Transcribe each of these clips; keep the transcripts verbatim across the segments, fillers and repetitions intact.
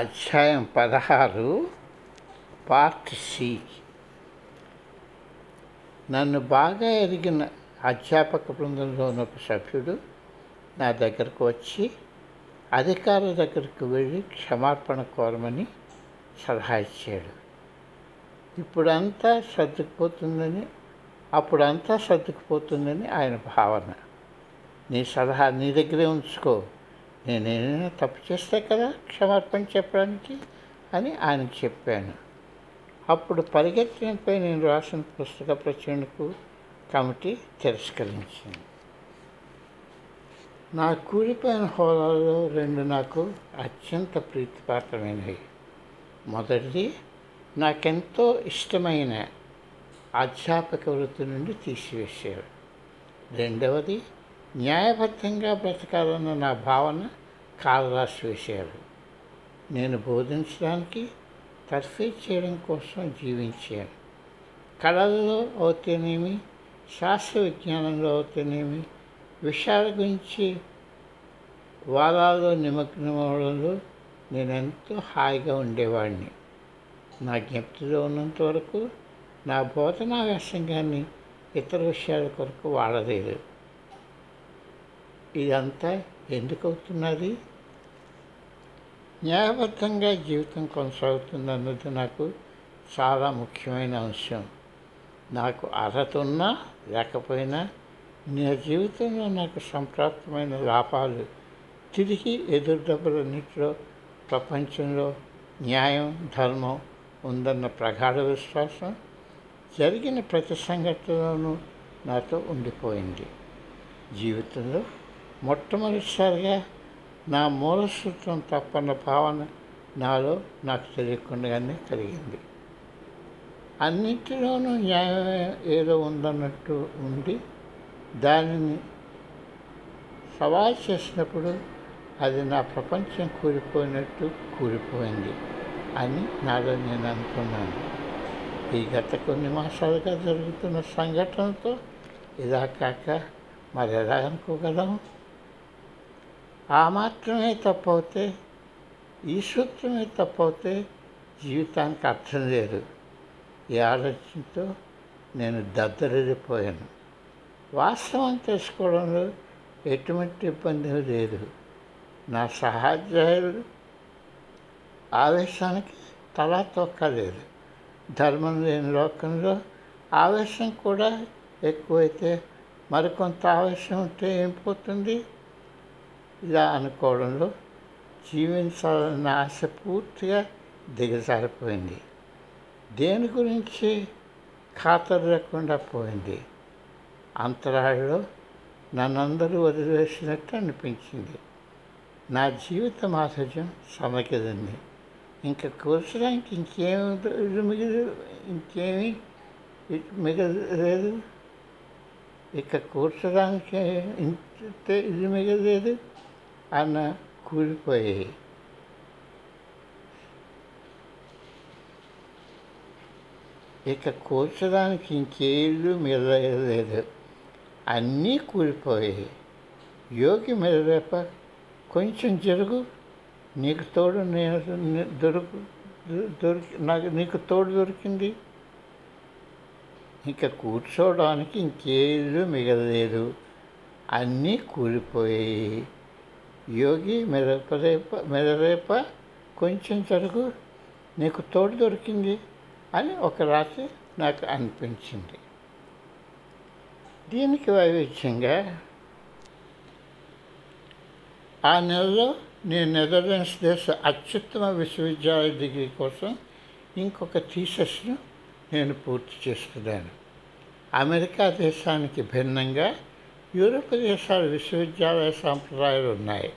అధ్యాయం పదహారు part C. నన్ను బాగా ఎరిగిన అధ్యాపక బృందంలోని ఒక సభ్యుడు నా దగ్గరకు వచ్చి అధికారుల దగ్గరకు వెళ్ళి క్షమాపణ కోరమని సలహా ఇచ్చాడు. ఇప్పుడంతా సర్దుకుపోతుందని అప్పుడంతా సర్దుకుపోతుందని ఆయన భావన. నీ సలహా నీ దగ్గరే ఉంచుకో, నేనేమైనా తప్పు చేస్తే కదా క్షమాపణ చెప్పడానికి అని ఆయనకు చెప్పాను. అప్పుడు పరిగెత్తడంపై నేను రాసిన పుస్తక ప్రచురణకు కమిటీ తిరస్కరించింది. నా కూలిపోయిన హోదాలో రెండు నాకు అత్యంత ప్రీతిపాత్రమైనవి. మొదటిది నాకెంతో ఇష్టమైన అధ్యాపక వృత్తి నుండి తీసివేశారు. రెండవది న్యాయబద్ధంగా బ్రతకాలన్న నా భావన కాలరాసి వేశారు. నేను బోధించడానికి తర్ఫీదు చేయడం కోసం జీవించాను. కళల్లో అవుతేనేమి, శాస్త్ర విజ్ఞానంలో అవుతేనేమి, విషయాల గురించి వారాల్లో నిమగ్నం అవడంలో నేనెంతో హాయిగా ఉండేవాడిని. నా జ్ఞప్తిలో ఉన్నంత వరకు నా బోధనా వ్యాసంగాన్ని ఇతర విషయాల కొరకు వాడలేదు. ఇదంతా ఎందుకు అవుతున్నది? న్యాయబద్ధంగా జీవితం కొనసాగుతుందన్నది నాకు చాలా ముఖ్యమైన అంశం. నాకు అర్హత ఉన్నా లేకపోయినా నా జీవితంలో నాకు సంప్రాప్తమైన లాభాలు తిరిగి ఎదురు దెబ్బలన్నింటిలో ప్రపంచంలో న్యాయం, ధర్మం ఉందన్న ప్రగాఢ విశ్వాసం జరిగిన ప్రతి సంఘటనలోనూ నాతో ఉండిపోయింది. జీవితంలో మొట్టమొదటిసారిగా నా మూలసూత్రం తప్పన్న భావన నాలో నాకు తెలియకుండానే కలిగింది. అన్నింటిలోనూ న్యాయం ఏదో ఉందన్నట్టు ఉండి దానిని సవాల్ చేసినప్పుడు అది నా ప్రపంచం కూలిపోయినట్టు కూలిపోయింది అని నాలో నేను అనుకున్నాను. ఈ గత కొన్ని మాసాలుగా జరుగుతున్న సంఘటనతో ఇలా కాక మరి ఎలా అనుకోగలం? ఆ మాత్రమే తప్పవుతే, ఈ సూత్రమే తప్పవుతే జీవితానికి అర్థం లేదు. ఈ ఆలోచనతో నేను దద్దరిల్లిపోయాను. వాస్తవం తెలుసుకోవడంలో ఎటువంటి ఇబ్బంది లేదు. నా సహాధ్యాయులు ఆవేశానికి తలా తొక్కలేదు. ధర్మం లేని లోకంలో ఆవేశం కూడా ఎక్కువైతే మరికొంత ఆవేశం ఉంటే ఏం పోతుంది? ఇలా అనుకోవడంలో జీవించాలన్న ఆశ పూర్తిగా దిగజారిపోయింది. దేని గురించి ఖాతరు లేకుండా పోయింది. అంతరాళ్ళలో నన్నందరూ వదిలివేసినట్టు అనిపించింది. నా జీవిత మాధుర్యం సమగిలింది. ఇంకా కూర్చడానికి ఇంకేమి మిగిలి ఇంకేమీ మిగలేదు. ఇక కూర్చోడానికి ఇంతే ఇది మిగలేదు అన్న కూలిపోయాయి. ఇక కూర్చోడానికి ఇంకేళ్ళు మిగలలేదు, అన్నీ కూలిపోయాయి. యోగి మెదలేప కొంచెం జరుగు, నీకు తోడు నేను దొరుకు దొరికి నాకు నీకు తోడు దొరికింది. ఇంకా కూర్చోవడానికి ఇంకేళ్ళు మిగలలేదు, అన్నీ కూలిపోయాయి. యోగి మెదపరేప మెదరేప కొంచెం జరుగు, నీకు తోడు దొరికింది అని ఒక రాత్రి నాకు అనిపించింది. దీనికి వైవిధ్యంగా ఆ నెలలో నేను నెదర్లాండ్స్ దేశ అత్యుత్తమ విశ్వవిద్యాలయ డిగ్రీ కోసం ఇంకొక థీసిస్ను నేను పూర్తి చేస్తున్నాను. అమెరికా దేశానికి భిన్నంగా యూరోప్ దేశాల విశ్వవిద్యాలయ సాంప్రదాయాలు ఉన్నాయి.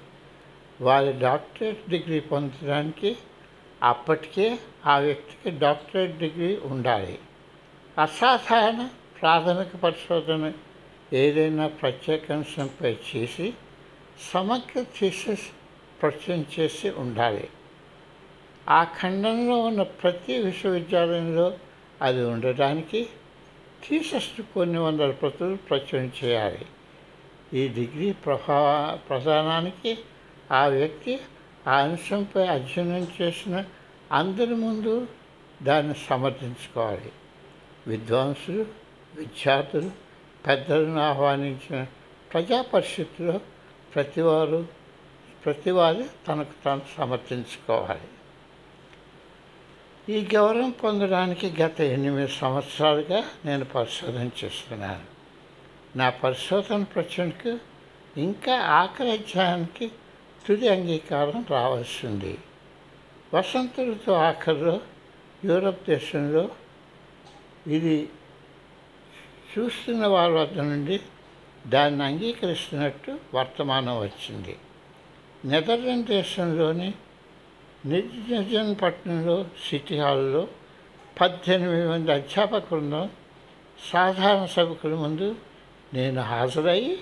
వారి డాక్టరేట్ డిగ్రీ పొందడానికి అప్పటికే ఆ వ్యక్తికి డాక్టరేట్ డిగ్రీ ఉండాలి. అసాధారణ ప్రాథమిక పరిశోధన ఏదైనా ప్రత్యేక అంశంపై చేసి సమగ్ర థీసిస్ ప్రచురణ చేసి ఉండాలి. ఆ ఖండంలో ఉన్న ప్రతి విశ్వవిద్యాలయంలో అది ఉండడానికి థీసిస్ కొన్ని వందల ప్రతులు ప్రచురణ చేయాలి. ఈ డిగ్రీ ప్రధానానికి ఆ వ్యక్తి ఆ అంశంపై అధ్యయనం చేసిన అందరి ముందు దాన్ని సమర్థించుకోవాలి. విద్వాంసులు, విద్యార్థులు, పెద్దలను ఆహ్వానించిన ప్రజా పరిషత్తులో ప్రతివారు ప్రతివాది తనకు తాను సమర్థించుకోవాలి. ఈ గౌరవం పొందడానికి గత ఎనిమిది సంవత్సరాలుగా నేను పరిశోధన చేస్తున్నాను. నా పరిశోధన ప్రచురణకు ఇంకా ఆఖరి అధ్యాయానికి తుది అంగీకారం రావాల్సింది. వసంత ఋతువు ఆఖరిలో యూరప్ దేశంలో ఇది చూస్తున్న వారి వద్ద నుండి దాన్ని అంగీకరిస్తున్నట్టు వర్తమానం వచ్చింది. నెదర్లాండ్ దేశంలోని నిజన్ పట్టణంలో సిటీ హాల్లో పద్దెనిమిది మంది అధ్యాపకులను సాధారణ సభకుల ముందు నేను హాజరయ్యి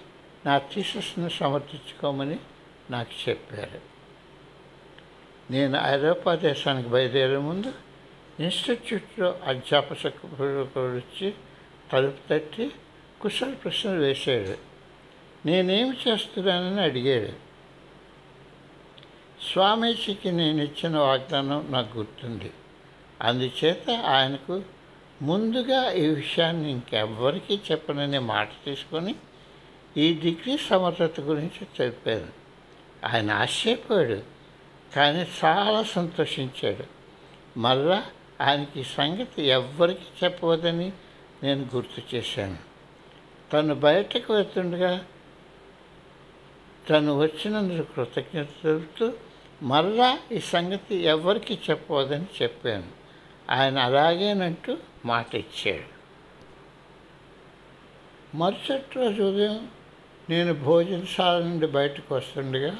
నా థీసిస్ను సమర్థించుకోమని నాకు చెప్పారు. నేను ఐరోపా దేశానికి బయలుదేరే ముందు ఇన్స్టిట్యూట్లో అధ్యాపకుడు వచ్చి తలుపు తట్టి కుశల ప్రశ్నలు వేశాడు. నేనేమి చేస్తున్నానని అడిగాడు. స్వామీజీకి నేను ఇచ్చిన వాగ్దానం నాకు గుర్తుంది. అందుచేత ఆయనకు ముందుగా ఈ విషయాన్ని ఇంకెవ్వరికీ చెప్పననే మాట తీసుకొని ఈ డిగ్రీ సమర్థత గురించి చెప్పాను. ఆయన ఆశ్చర్యపోయాడు, కానీ చాలా సంతోషించాడు. మళ్ళా ఆయనకి ఈ సంగతి ఎవ్వరికీ చెప్పవద్దని నేను గుర్తు చేశాను. తను బయటకు వెళ్తుండగా తను వచ్చినందుకు కృతజ్ఞత తెలుపుతూ మళ్ళా ఈ సంగతి ఎవ్వరికీ చెప్పవద్దని చెప్పాను. ఆయన అలాగేనంటూ మాట ఇచ్చాడు. మరుసటి రోజు ఉదయం నేను భోజనశాల నుండి బయటకు వస్తుండగా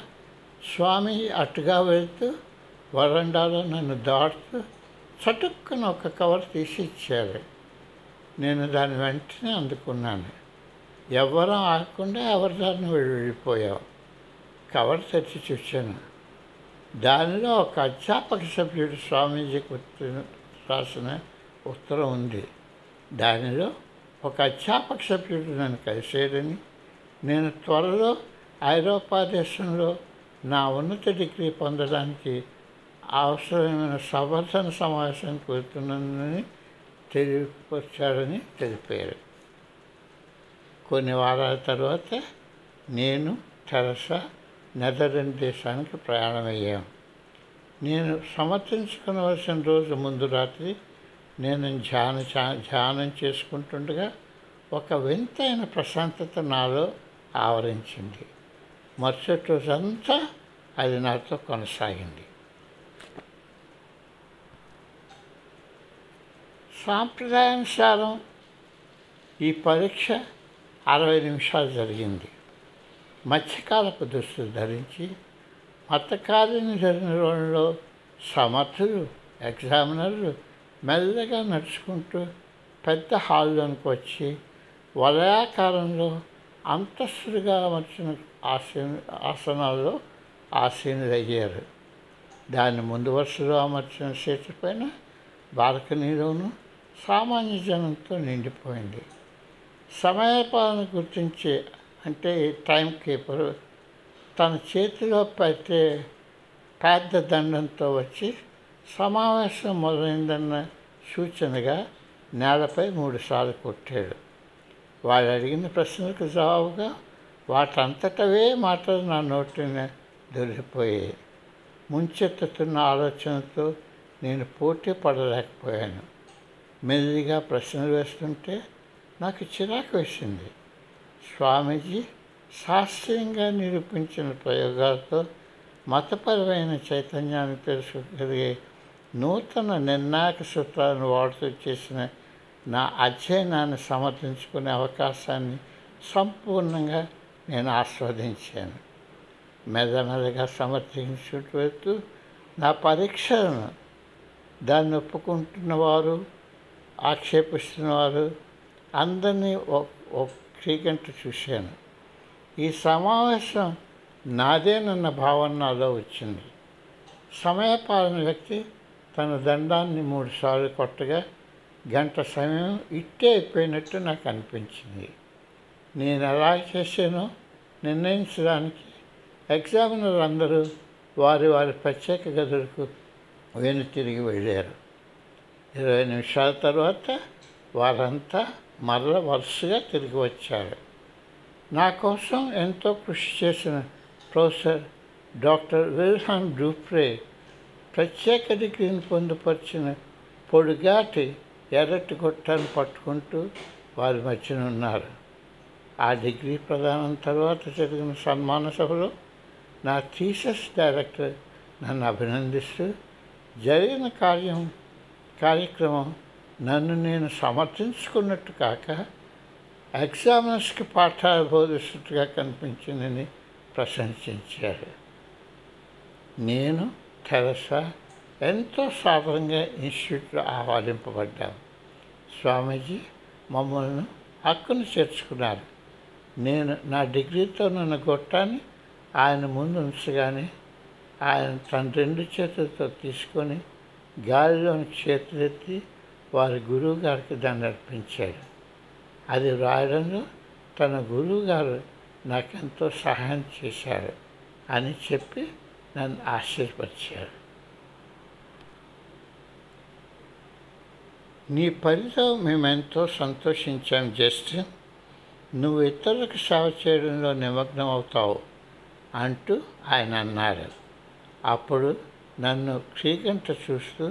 స్వామి అటుగా వెళ్తూ వరండాలో నన్ను దాటుతూ చటుక్కున ఒక కవర్ తీసి ఇచ్చారు. నేను దాన్ని వెంటనే అందుకున్నాను. ఎవరూ ఆగకుండా ఎవరి దాన్ని వెళ్ళిపోయావు. కవర్ తెచ్చి చూశాను. దానిలో ఒక అధ్యాపక సభ్యుడు స్వామీజీకి రాసిన ఉత్తరం ఉంది. దానిలో ఒక అధ్యాపక సభ్యుడు నన్ను కలిసేయడని, నేను త్వరలో ఐరోపా దేశంలో నా ఉన్నత డిగ్రీ పొందడానికి అవసరమైన సమర్థన సమావేశానికి వెళ్తున్నానని తెలియపరిచాడని తెలిపారు. కొన్ని వారాల తర్వాత నేను తెరసా నెదర్లాండ్ దేశానికి ప్రయాణమయ్యాము. నేను సమర్థించుకునవలసిన రోజు ముందు రాత్రి నేను ధ్యాన ధ్యానం చేసుకుంటుండగా ఒక వింతైన ప్రశాంతత నాలో ఆవరించింది. మరుసటి రోజంతా అది నాతో కొనసాగింది. సాంప్రదాయానుసారం ఈ పరీక్ష అరవై నిమిషాలు జరిగింది. మధ్యకాలపు దుస్తులు ధరించి మత కార్యనిర్వహణలో సమర్థులు, ఎగ్జామినర్లు మెల్లగా నడుచుకుంటూ పెద్ద హాల్లోనికి వచ్చి వలయాకారంలో అంతస్తులుగా అమర్చిన ఆసీన ఆసనాల్లో ఆసీనులయ్యారు. దాని ముందు వరుసలో అమర్చిన సీట్ల పైన బాల్కనీలోనూ సామాన్య జనంతో నిండిపోయింది. సమయపాలన గుర్తించి అంటే టైం కీపర్ తన చేతిలో పెట్టే పెద్ద దండంతో వచ్చి సమావేశం మొదలైందన్న సూచనగా నేలపై మూడుసార్లు కొట్టాడు. వాళ్ళు అడిగిన ప్రశ్నలకు జవాబుగా వాటంతటవే మాటలు నా నోటిని దొరికిపోయాయి. ముంచెత్తుతున్న ఆలోచనతో నేను పోటీ పడలేకపోయాను. మెల్లిగా ప్రశ్నలు వేస్తుంటే నాకు చిరాకు వేసింది. స్వామీజీ శాస్త్రీయంగా నిరూపించిన ప్రయోగాలతో మతపరమైన చైతన్యాన్ని తెలుసుకోగలిగే నూతన నిర్ణాయక సూత్రాలను వాడుతూ చేసిన నా అధ్యయనాన్ని సమర్థించుకునే అవకాశాన్ని సంపూర్ణంగా నేను ఆస్వాదించాను. మెల్లమెల్లగా సమర్థించుకుంటూ వెళ్తూ నా పరీక్షలను దాన్ని ఒప్పుకుంటున్నవారు, ఆక్షేపిస్తున్నవారు అందరినీ క్రీకంటూ చూశాను. ఈ సమావేశం నాదేనన్న భావన నాలో వచ్చింది. సమయపాలన వ్యక్తి తన దండాన్ని మూడుసార్లు కొట్టగా గంట సమయం ఇట్టే అయిపోయినట్టు నాకు అనిపించింది. నేను ఎలా చేశానో నిర్ణయించడానికి ఎగ్జామినర్ అందరూ వారి వారి ప్రత్యేక గదులకు వెనుతిరిగి వెళ్ళారు. ఇరవై నిమిషాల తర్వాత వారంతా మరల వరుసగా తిరిగి వచ్చారు. నా కోసం ఎంతో కృషి చేసిన ప్రొఫెసర్ డాక్టర్ విల్హామ్ డూప్రే ప్రత్యేక డిగ్రీని పొందుపరిచిన పొడిగాటి ఎర్రటి గొట్టాన్ని పట్టుకుంటూ వారి మధ్యన ఉన్నారు. ఆ డిగ్రీ ప్రదానం తర్వాత జరిగిన సన్మాన సభలో నా థీసిస్ డైరెక్టర్ నన్ను అభినందిస్తూ జరిగిన కార్యం కార్యక్రమం నన్ను నేను సమర్థించుకున్నట్టు కాక ఎగ్జామినర్స్కి పాఠాలు బోధిస్తుగా కనిపించిందని ప్రశంసించారు. నేను తెరసా ఎంతో సాధారణంగా ఇన్స్టిట్యూట్లో ఆహ్వానింపబడ్డాను. స్వామీజీ మమ్మల్ని హక్కును చేర్చుకున్నారు. నేను నా డిగ్రీతో నన్ను గొట్టాన్ని ఆయన ముందు ఉంచగానే ఆయన తన రెండు చేతులతో తీసుకొని గాలిలోని చేతులెత్తి వారి గురువు గారికి దాన్ని అర్పించాడు. అది వ్రాయడంలో తన గురువు గారు నాకెంతో సహాయం చేశారు అని చెప్పి నన్ను ఆశీర్వదించారు. నీ పనిలో మేమెంతో సంతోషించాం జస్టిన్, నువ్వు ఇతరులకు సేవ చేయడంలో నిమగ్నం అవుతావు అంటూ ఆయన అన్నారు. అప్పుడు నన్ను క్రీగంట చూస్తూ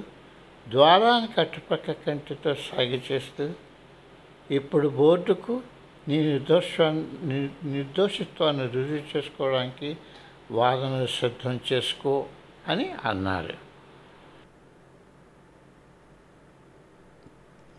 ద్వారానికి అటుపక్క కంటితో సాగి చేస్తూ, ఇప్పుడు బోర్డుకు నీ నిర్దోషాన్ని నిర్దోషిత్వాన్ని రుజువు చేసుకోవడానికి వాదనలు సిద్ధం చేసుకో అని అన్నారు.